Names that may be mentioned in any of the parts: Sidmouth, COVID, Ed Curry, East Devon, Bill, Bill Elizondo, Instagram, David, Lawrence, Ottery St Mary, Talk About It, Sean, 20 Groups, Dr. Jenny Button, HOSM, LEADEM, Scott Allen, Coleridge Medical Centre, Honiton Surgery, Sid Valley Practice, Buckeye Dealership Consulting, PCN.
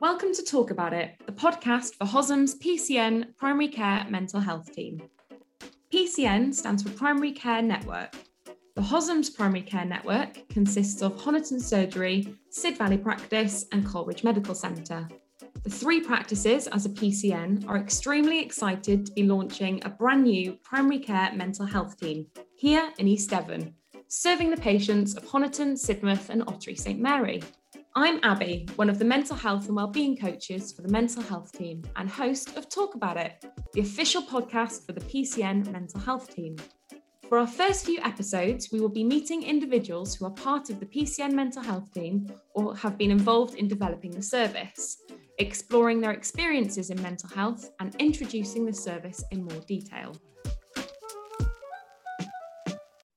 Welcome to Talk About It, the podcast for HOSM's PCN Primary Care Mental Health Team. PCN stands for Primary Care Network. The HOSM's Primary Care Network consists of Honiton Surgery, Sid Valley Practice and Coleridge Medical Centre. The three practices as a PCN are extremely excited to be launching a brand new primary care mental health team here in East Devon, serving the patients of Honiton, Sidmouth and Ottery St Mary. I'm Abby, one of the mental health and wellbeing coaches for the mental health team and host of Talk About It, the official podcast for the PCN mental health team. For our first few episodes, we will be meeting individuals who are part of the PCN mental health team or have been involved in developing the service, exploring their experiences in mental health and introducing the service in more detail.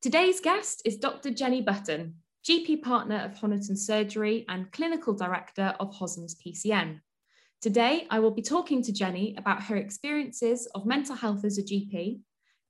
Today's guest is Dr. Jenny Button, GP partner of Honiton Surgery and clinical director of HOSM's PCN. Today, I will be talking to Jenny about her experiences of mental health as a GP,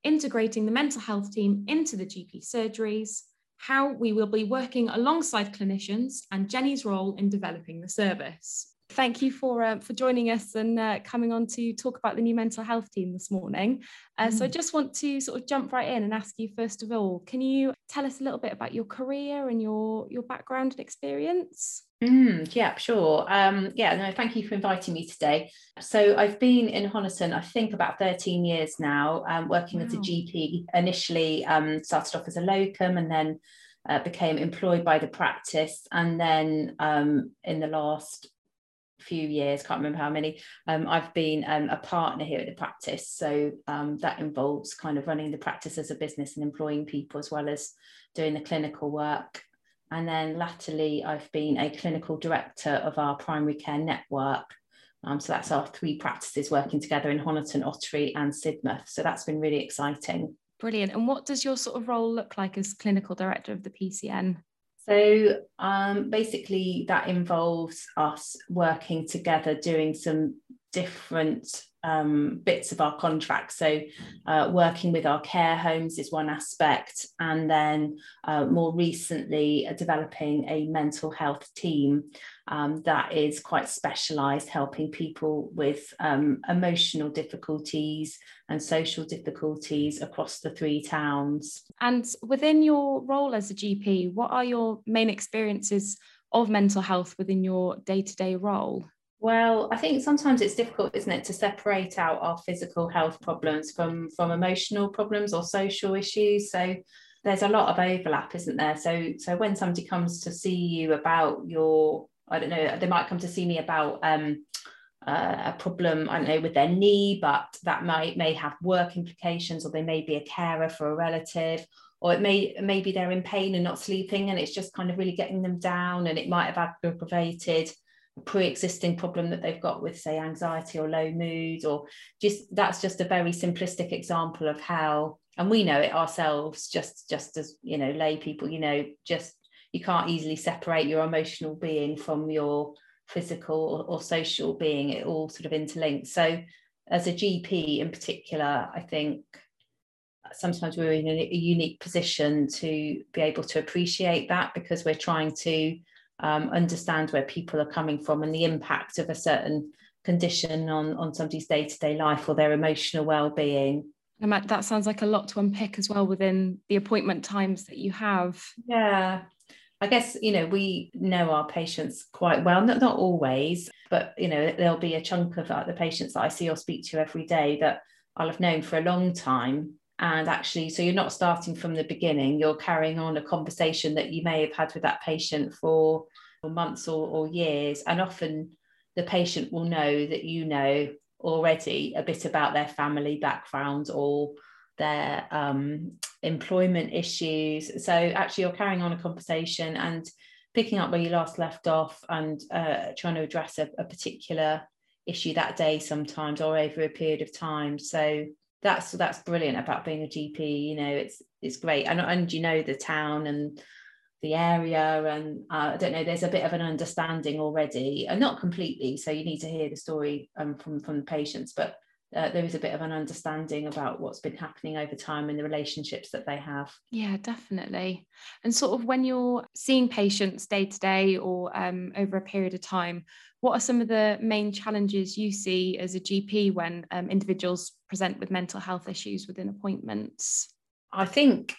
integrating the mental health team into the GP surgeries, how we will be working alongside clinicians, and Jenny's role in developing the service. Thank you for joining us and coming on to talk about the new mental health team this morning. So I just want to sort of jump right in and ask you, first of all, can you tell us a little bit about your career and your background and experience? Yeah, sure. Thank you for inviting me today. So I've been in Honiton, I think about 13 years now, working as a GP. Initially started off as a locum and then became employed by the practice. And then in the last few years, can't remember how many, I've been a partner here at the practice, so that involves kind of running the practice as a business and employing people as well as doing the clinical work. And then latterly I've been a clinical director of our primary care network, so that's our three practices working together in Honiton, Ottery and Sidmouth, so that's been really exciting. Brilliant. And what does your sort of role look like as clinical director of the PCN? So basically that involves us working together, doing some different bits of our contract. So working with our care homes is one aspect, and then more recently developing a mental health team that is quite specialised, helping people with emotional difficulties and social difficulties across the three towns. And within your role as a GP, what are your main experiences of mental health within your day-to-day role? Well, I think sometimes it's difficult, isn't it, to separate out our physical health problems from emotional problems or social issues. So there's a lot of overlap, isn't there? So when somebody comes to see you about your, I don't know, they might come to see me about a problem, I don't know, with their knee, but that may have work implications, or they may be a carer for a relative, or maybe they're in pain and not sleeping, and it's just kind of really getting them down, and it might have aggravated pre-existing problem that they've got with, say, anxiety or low mood, or just, that's just a very simplistic example of how, and we know it ourselves, just as, you know, lay people, you know, just, you can't easily separate your emotional being from your physical or social being. It all sort of interlinks. So as a GP in particular, I think sometimes we're in a unique position to be able to appreciate that, because we're trying to understand where people are coming from and the impact of a certain condition on somebody's day-to-day life or their emotional well-being. And that sounds like a lot to unpick as well within the appointment times that you have. Yeah, I guess, you know, we know our patients quite well, not always, but, you know, there'll be a chunk of the patients that I see or speak to every day that I'll have known for a long time. And actually, so you're not starting from the beginning, you're carrying on a conversation that you may have had with that patient for months or years. And often the patient will know that you know already a bit about their family background or their employment issues. So actually you're carrying on a conversation and picking up where you last left off, and trying to address a particular issue that day sometimes, or over a period of time. So that's brilliant about being a GP, you know, it's great. And you know the town and the area, and I don't know, there's a bit of an understanding already, and not completely, so you need to hear the story from the patients, but there is a bit of an understanding about what's been happening over time and the relationships that they have. Yeah, definitely. And sort of when you're seeing patients day to day or over a period of time, what are some of the main challenges you see as a GP when individuals present with mental health issues within appointments? I think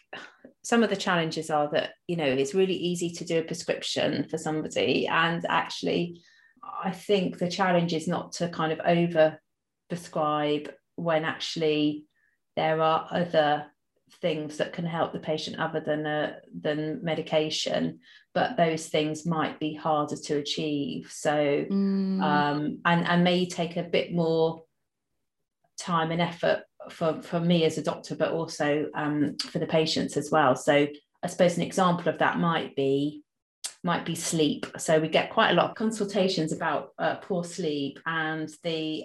some of the challenges are that, you know, it's really easy to do a prescription for somebody, and actually I think the challenge is not to kind of over prescribe when actually there are other things that can help the patient other than medication, but those things might be harder to achieve, so and may take a bit more time and effort for me as a doctor, but also for the patients as well. So I suppose an example of that might be sleep. So we get quite a lot of consultations about poor sleep, and the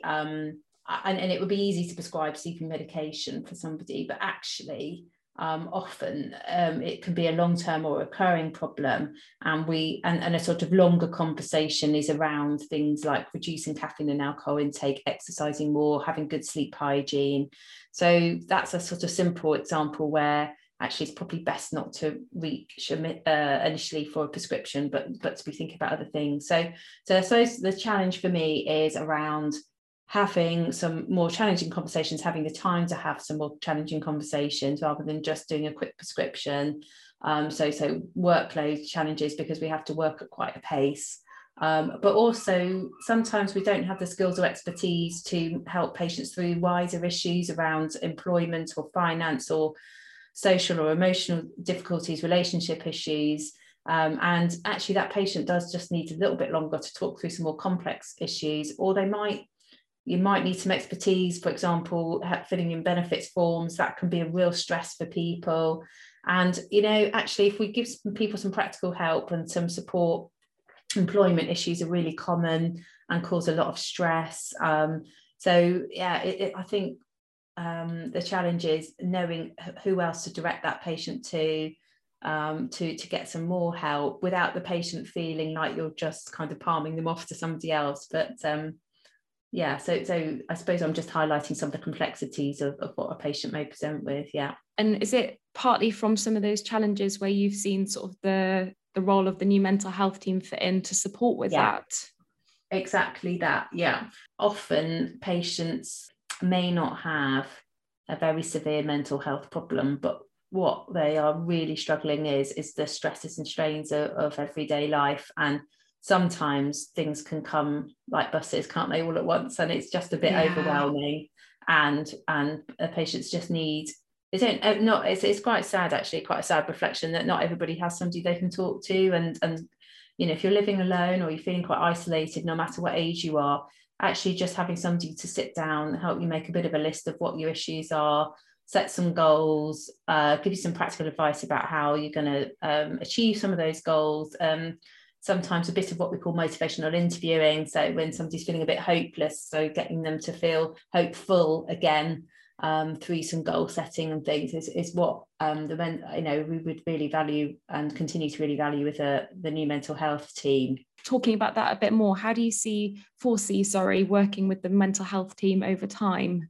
and it would be easy to prescribe sleeping medication for somebody, but actually often it can be a long-term or recurring problem, and a sort of longer conversation is around things like reducing caffeine and alcohol intake, exercising more, having good sleep hygiene. So that's a sort of simple example where actually it's probably best not to reach initially for a prescription, but to be thinking about other things. So I suppose the challenge for me is around having some more challenging conversations, having the time to have some more challenging conversations rather than just doing a quick prescription. So workload challenges, because we have to work at quite a pace. But also sometimes we don't have the skills or expertise to help patients through wider issues around employment or finance or social or emotional difficulties, relationship issues. And actually that patient does just need a little bit longer to talk through some more complex issues, or you might need some expertise, for example, filling in benefits forms. That can be a real stress for people. And, you know, actually, if we give some people some practical help and some support, employment issues are really common and cause a lot of stress. I think the challenge is knowing who else to direct that patient to get some more help without the patient feeling like you're just kind of palming them off to somebody else. But so I suppose I'm just highlighting some of the complexities of what a patient may present with. Yeah. And is it partly from some of those challenges where you've seen sort of the role of the new mental health team fit in to support with that? Exactly that. Yeah. Often patients may not have a very severe mental health problem, but what they are really struggling is the stresses and strains of everyday life, and sometimes things can come like buses, can't they, all at once, and it's just a bit overwhelming, and the patients just need, they don't, not, it's quite sad actually, quite a sad reflection that not everybody has somebody they can talk to, and you know, if you're living alone or you're feeling quite isolated, no matter what age you are, actually just having somebody to sit down, help you make a bit of a list of what your issues are, set some goals, give you some practical advice about how you're going to achieve some of those goals. Sometimes a bit of what we call motivational interviewing, so when somebody's feeling a bit hopeless, so getting them to feel hopeful again through some goal setting and things is what we would really value and continue to really value with the new mental health team. Talking about that a bit more, how do you foresee working with the mental health team over time?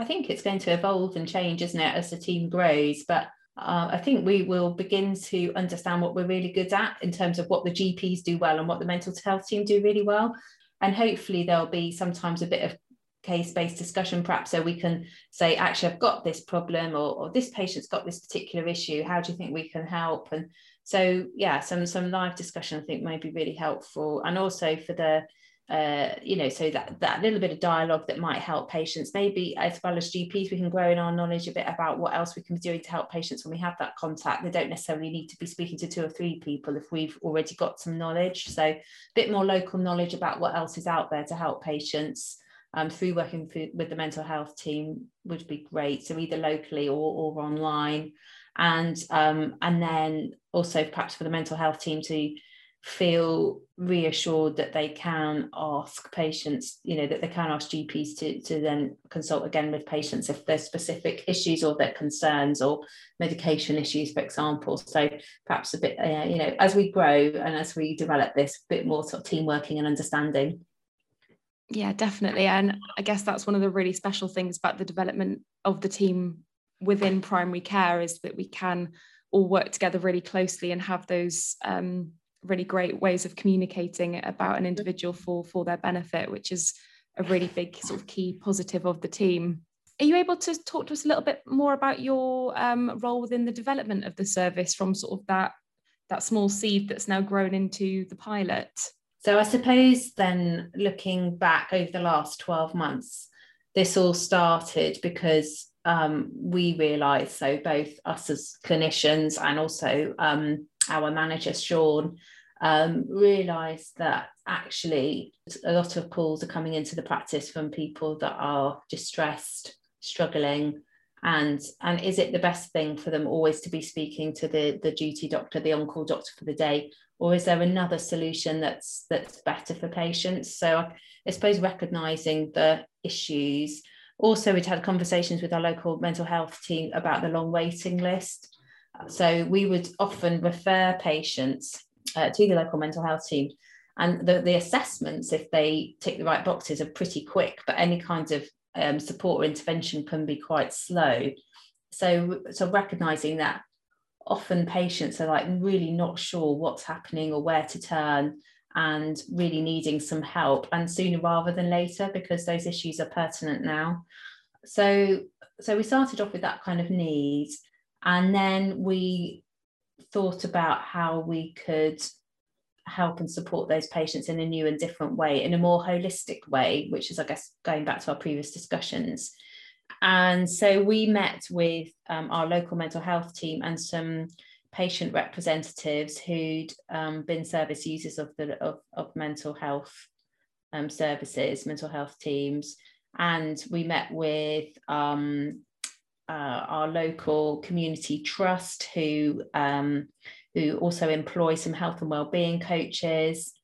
I think it's going to evolve and change, isn't it, as the team grows, but I think we will begin to understand what we're really good at in terms of what the GPs do well and what the mental health team do really well. And hopefully there'll be sometimes a bit of case-based discussion, perhaps, so we can say, actually, I've got this problem, or this patient's got this particular issue. How do you think we can help? And so, yeah, some live discussion I think may be really helpful. And also for the so that little bit of dialogue that might help patients, maybe as well as GPs, we can grow in our knowledge a bit about what else we can be doing to help patients when we have that contact. They don't necessarily need to be speaking to 2 or 3 people if we've already got some knowledge. So a bit more local knowledge about what else is out there to help patients through working with the mental health team would be great. So either locally or online. And then also perhaps for the mental health team to feel reassured that they can ask patients, you know, that they can ask GPs to then consult again with patients if there's specific issues or their concerns or medication issues, for example. So perhaps a bit, as we grow and as we develop this, a bit more sort of team working and understanding. Yeah, definitely. And I guess that's one of the really special things about the development of the team within primary care, is that we can all work together really closely and have those really great ways of communicating about an individual for their benefit, which is a really big sort of key positive of the team. Are you able to talk to us a little bit more about your role within the development of the service from sort of that small seed that's now grown into the pilot? So I suppose then, looking back over the last 12 months, this all started because we realised, so both us as clinicians and also our manager, Sean, realised that actually a lot of calls are coming into the practice from people that are distressed, struggling, and is it the best thing for them always to be speaking to the duty doctor, the on-call doctor for the day, or is there another solution that's better for patients? So I suppose recognising the issues. Also, we'd had conversations with our local mental health team about the long waiting list. So we would often refer patients to the local mental health team, and the assessments, if they tick the right boxes, are pretty quick, but any kind of support or intervention can be quite slow. So recognising that often patients are like really not sure what's happening or where to turn, and really needing some help, and sooner rather than later, because those issues are pertinent now. So we started off with that kind of need, and then we thought about how we could help and support those patients in a new and different way, in a more holistic way, which is, I guess, going back to our previous discussions. And so we met with our local mental health team and some patient representatives who'd been service users of mental health services, mental health teams, and we met with our local community trust, who also employ some health and wellbeing coaches.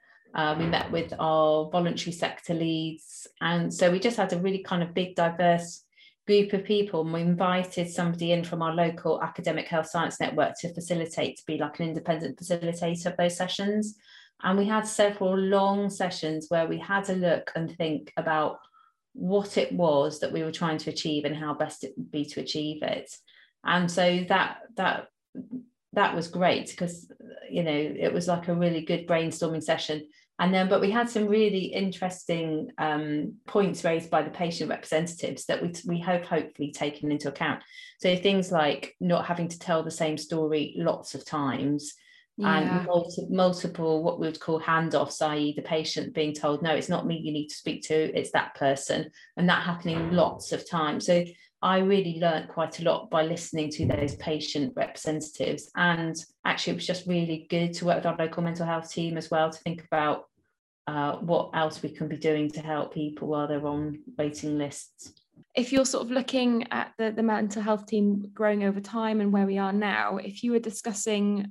We met with our voluntary sector leads, and so we just had a really kind of big, diverse group of people, and we invited somebody in from our local academic health science network to facilitate, to be like an independent facilitator of those sessions. And we had several long sessions where we had a look and think about what it was that we were trying to achieve and how best it would be to achieve it. And so that was great, because, you know, it was like a really good brainstorming session. And then, but we had some really interesting points raised by the patient representatives that we hope hopefully taken into account. So things like not having to tell the same story lots of times, and multiple what we would call handoffs, i.e. the patient being told, no, it's not me you need to speak to, it's that person, and that happening lots of times. So I really learned quite a lot by listening to those patient representatives. And actually, it was just really good to work with our local mental health team as well, to think about what else we can be doing to help people while they're on waiting lists. If you're sort of looking at the mental health team growing over time and where we are now, if you were discussing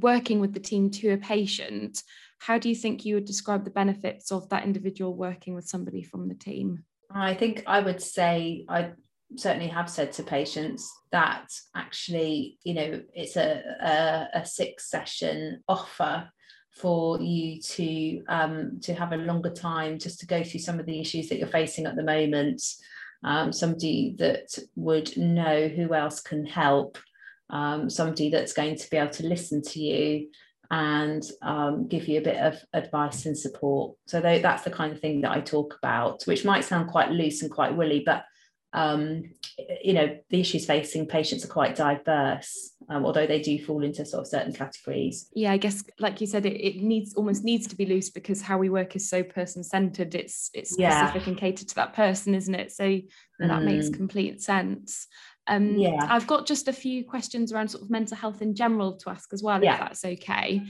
working with the team to a patient, how do you think you would describe the benefits of that individual working with somebody from the team? I think I would say, I certainly have said to patients that actually, you know, it's a 6-session offer for you to have a longer time just to go through some of the issues that you're facing at the moment. Somebody that would know who else can help, somebody that's going to be able to listen to you and give you a bit of advice and support. So that's the kind of thing that I talk about, which might sound quite loose and quite woolly, but you know, the issues facing patients are quite diverse, although they do fall into sort of certain categories. Yeah, I guess, like you said, it almost needs to be loose, because how we work is so person-centred. It's specific and catered to that person, isn't it? So that makes complete sense. I've got just a few questions around sort of mental health in general to ask as well, if that's okay.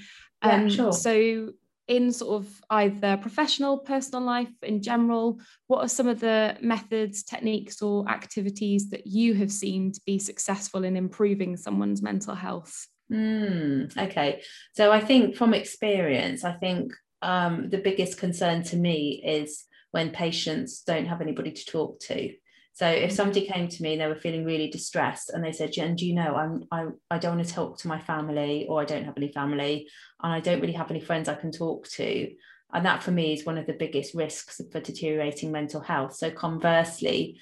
Sure. So in sort of either professional, personal life in general, what are some of the methods, techniques or activities that you have seen to be successful in improving someone's mental health? Okay. So I think from experience, I think the biggest concern to me is when patients don't have anybody to talk to. So if somebody came to me and they were feeling really distressed and they said, Jen, do you know, I don't want to talk to my family, or I don't have any family, and I don't really have any friends I can talk to. And that for me is one of the biggest risks for deteriorating mental health. So conversely,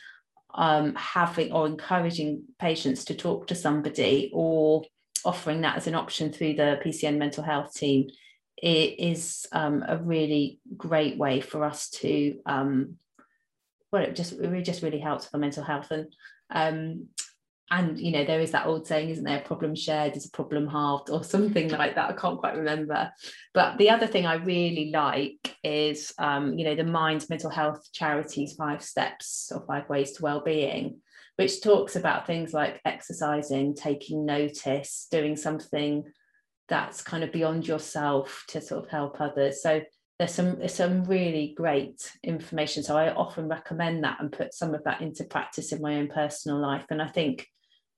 having or encouraging patients to talk to somebody or offering that as an option through the PCN mental health team, it is a really great way for us to, well, it just really helps for mental health. And, you know, there is that old saying, isn't there, problem shared is a problem halved, or something like that. I can't quite remember. But the other thing I really like is, you know, the Mind Mental Health Charity's 5 steps or 5 ways to wellbeing, which talks about things like exercising, taking notice, doing something that's kind of beyond yourself to sort of help others. So there's some really great information. So I often recommend that and put some of that into practice in my own personal life. And I think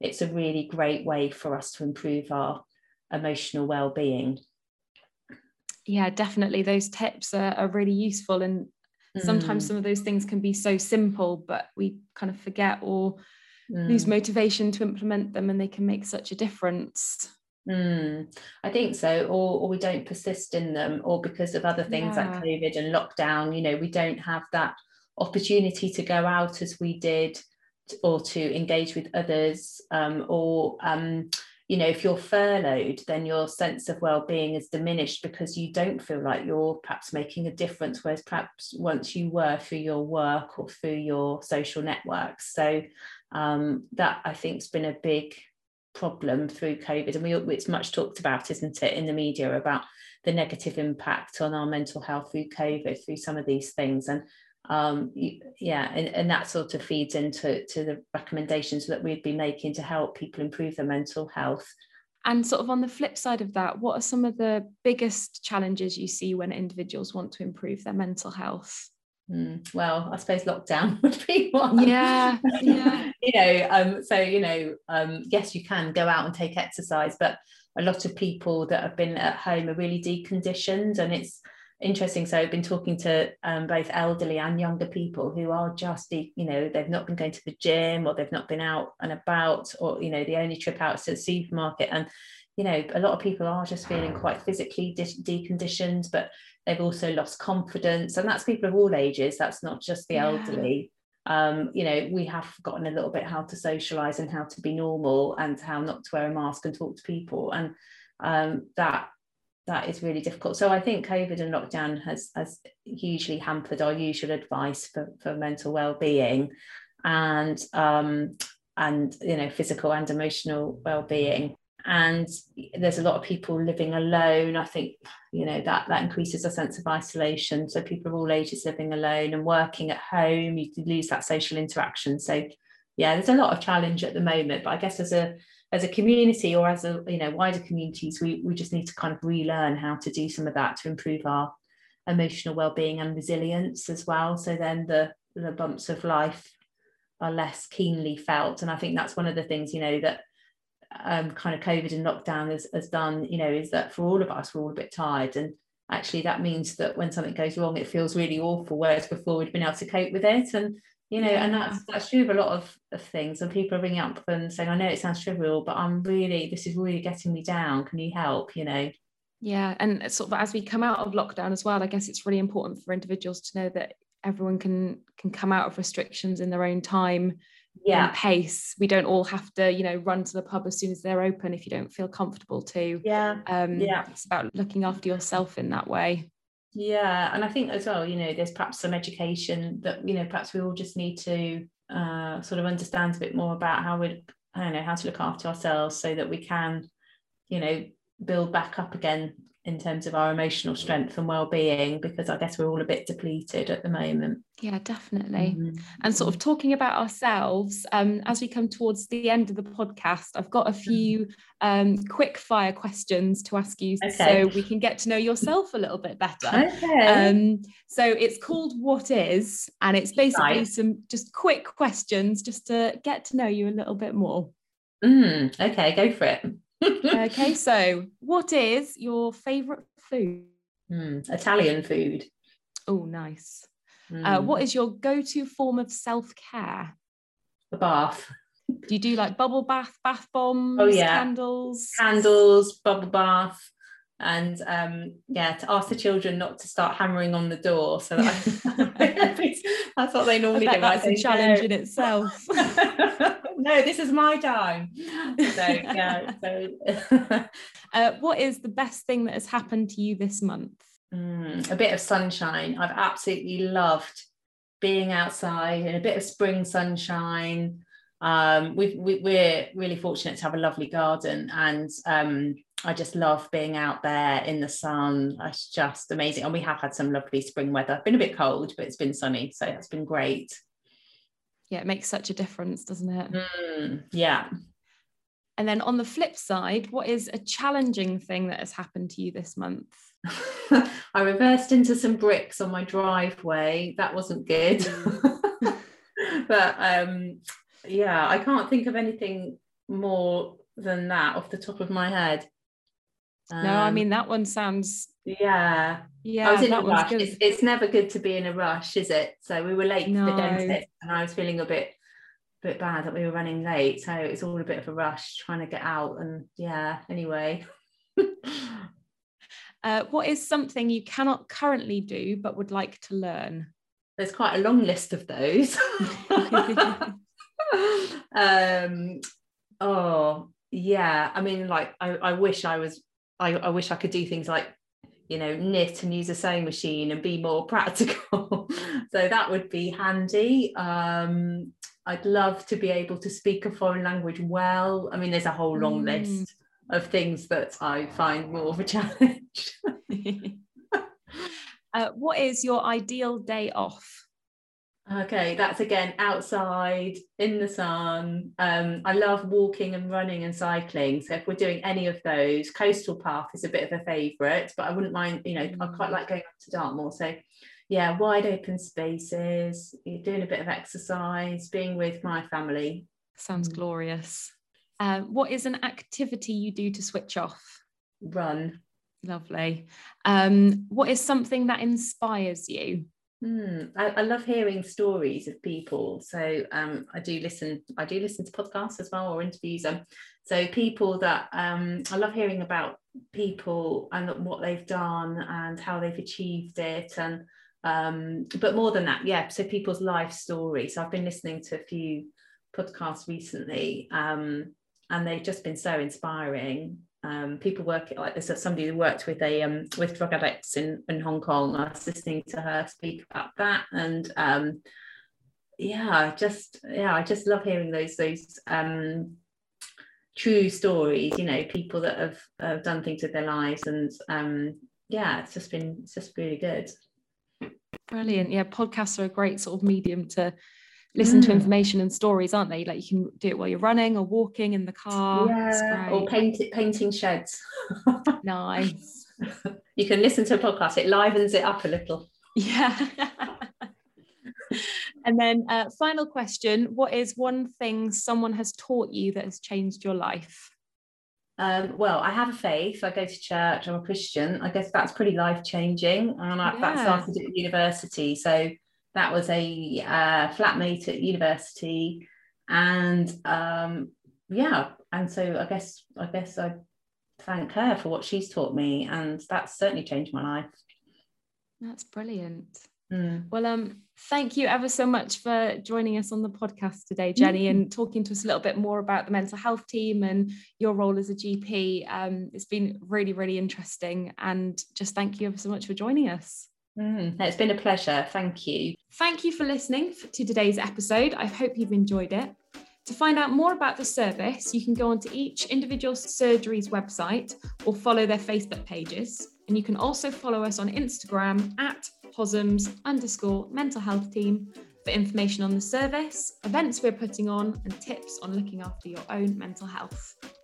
it's a really great way for us to improve our emotional well-being. Yeah, definitely. Those tips are really useful. And sometimes some of those things can be so simple, but we kind of forget or lose motivation to implement them, and they can make such a difference. I think so, or we don't persist in them, or because of other things like COVID and lockdown, you know, we don't have that opportunity to go out as we did, or to engage with others, you know, if you're furloughed, then your sense of well-being is diminished because you don't feel like you're perhaps making a difference, whereas perhaps once you were, through your work or through your social networks. So that, I think, has been a big problem through COVID, and it's much talked about, isn't it, in the media, about the negative impact on our mental health through COVID, through some of these things. And and that sort of feeds into the recommendations that we'd be making to help people improve their mental health. And sort of on the flip side of that, what are some of the biggest challenges you see when individuals want to improve their mental health? Well, I suppose lockdown would be one. Yeah. You know, yes, you can go out and take exercise, but a lot of people that have been at home are really deconditioned, and it's interesting. So I've been talking to both elderly and younger people who are just, you know, they've not been going to the gym, or they've not been out and about, or, you know, the only trip out is to the supermarket. And, you know, a lot of people are just feeling quite physically deconditioned, but they've also lost confidence. And that's people of all ages. That's not just the elderly. You know, we have forgotten a little bit how to socialise and how to be normal, and how not to wear a mask and talk to people. And that is really difficult. So I think COVID and lockdown has hugely hampered our usual advice for mental well-being, and you know, physical and emotional well-being. And there's a lot of people living alone. I think, you know, that increases a sense of isolation. So people of all ages living alone and working at home, you lose that social interaction. So yeah, there's a lot of challenge at the moment. But I guess as a community, or as a, you know, wider communities, we just need to kind of relearn how to do some of that to improve our emotional well-being and resilience as well. So then the bumps of life are less keenly felt. And I think that's one of the things, you know, that kind of COVID and lockdown has done, you know, is that for all of us, we're all a bit tired, and actually that means that when something goes wrong, it feels really awful, whereas before we'd been able to cope with it. And, you know, and that's true of a lot of things. And people are ringing up and saying, I know it sounds trivial, but this is really getting me down, can you help, you know? Yeah, and sort of as we come out of lockdown as well, I guess it's really important for individuals to know that everyone can come out of restrictions in their own time. Yeah, pace. We don't all have to, you know, run to the pub as soon as they're open if you don't feel comfortable to. It's about looking after yourself in that way. Yeah, and I think as well, you know, there's perhaps some education that, you know, perhaps we all just need to sort of understand a bit more about how to look after ourselves, so that we can, you know, build back up again in terms of our emotional strength and well-being, because I guess we're all a bit depleted at the moment. Yeah, definitely. And sort of talking about ourselves, as we come towards the end of the podcast, I've got a few quick fire questions to ask you, so we can get to know yourself a little bit better. So it's called What Is, and it's basically some just quick questions just to get to know you a little bit more. Okay, go for it. Okay, so what is your favourite food? Italian food. Oh, nice. What is your go-to form of self-care? A bath. Do you do like bubble bath bombs? Oh, yeah. Candles, bubble bath, And yeah, to ask the children not to start hammering on the door, so that that's what they normally do. That's a challenge in itself. No, this is my time. So yeah. So what is the best thing that has happened to you this month? A bit of sunshine. I've absolutely loved being outside and a bit of spring sunshine. We're really fortunate to have a lovely garden, and I just love being out there in the sun. It's just amazing. And we have had some lovely spring weather. Been a bit cold, but it's been sunny, so that's been great. Yeah, it makes such a difference, doesn't it? Yeah. And then on the flip side, what is a challenging thing that has happened to you this month? I reversed into some bricks on my driveway. That wasn't good. But yeah, I can't think of anything more than that off the top of my head. No, I mean, that one sounds... Yeah, I was in a rush. It's never good to be in a rush, is it? So we were late for the dentist, and I was feeling a bit bad that we were running late, so it's all a bit of a rush trying to get out. And yeah, anyway. What is something you cannot currently do but would like to learn? There's quite a long list of those. Oh yeah, I mean, like I wish I could do things like, you know, knit and use a sewing machine and be more practical. So that would be handy. I'd love to be able to speak a foreign language well. I mean, there's a whole long list of things that I find more of a challenge. What is your ideal day off? Okay, that's again outside in the sun. I love walking and running and cycling, so if we're doing any of those, coastal path is a bit of a favourite, but I wouldn't mind, you know, I quite like going up to Dartmoor. So yeah, wide open spaces, you're doing a bit of exercise, being with my family. Sounds glorious. What is an activity you do to switch off? Run. Lovely. What is something that inspires you? I love hearing stories of people, so I do listen to podcasts as well, or interviews, so people that I love hearing about people and what they've done and how they've achieved it, and but more than that, yeah, so people's life story. So I've been listening to a few podcasts recently, and they've just been so inspiring. People work like this. Somebody who worked with drug addicts in Hong Kong. I was listening to her speak about that, and I just love hearing those true stories. You know, people that have done things with their lives, and it's just really good. Brilliant. Yeah, podcasts are a great sort of medium to listen to information and stories, aren't they? Like, you can do it while you're running or walking in the car. Yeah, or painting sheds. Nice. You can listen to a podcast, it livens it up a little. Yeah. And then final question, what is one thing someone has taught you that has changed your life? Well, I have a faith, I go to church, I'm a Christian. I guess that's pretty life-changing, and that started at university. So that was a flatmate at university, and so I guess I thank her for what she's taught me, and that's certainly changed my life. That's brilliant. Well, thank you ever so much for joining us on the podcast today, Jenny, and talking to us a little bit more about the mental health team and your role as a GP. It's been really, really interesting, and just thank you ever so much for joining us. It's been a pleasure. Thank you. Thank you for listening to today's episode. I hope you've enjoyed it. To find out more about the service, you can go onto each individual surgery's website or follow their Facebook pages. And you can also follow us on Instagram at HOSMs_mental health team for information on the service, events we're putting on, and tips on looking after your own mental health.